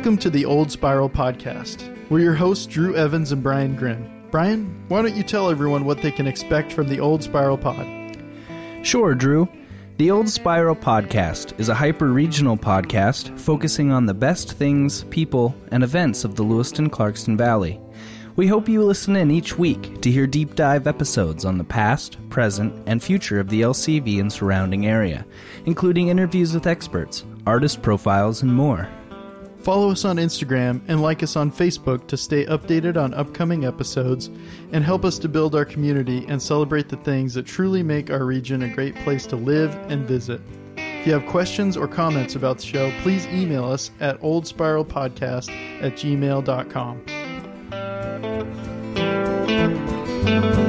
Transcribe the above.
Welcome to the Old Spiral Podcast. We're your hosts, Drew Evans and Brian Grimm. Brian, why don't you tell everyone what they can expect from the Old Spiral Pod? Sure, Drew. The Old Spiral Podcast is a hyper-regional podcast focusing on the best things, people, and events of the Lewiston-Clarkston Valley. We hope you listen in each week to hear deep dive episodes on the past, present, and future of the LCV and surrounding area, including interviews with experts, artist profiles, and more. Follow us on Instagram and like us on Facebook to stay updated on upcoming episodes and help us to build our community and celebrate the things that truly make our region a great place to live and visit. If you have questions or comments about the show, please email us at oldspiralpodcast@gmail.com.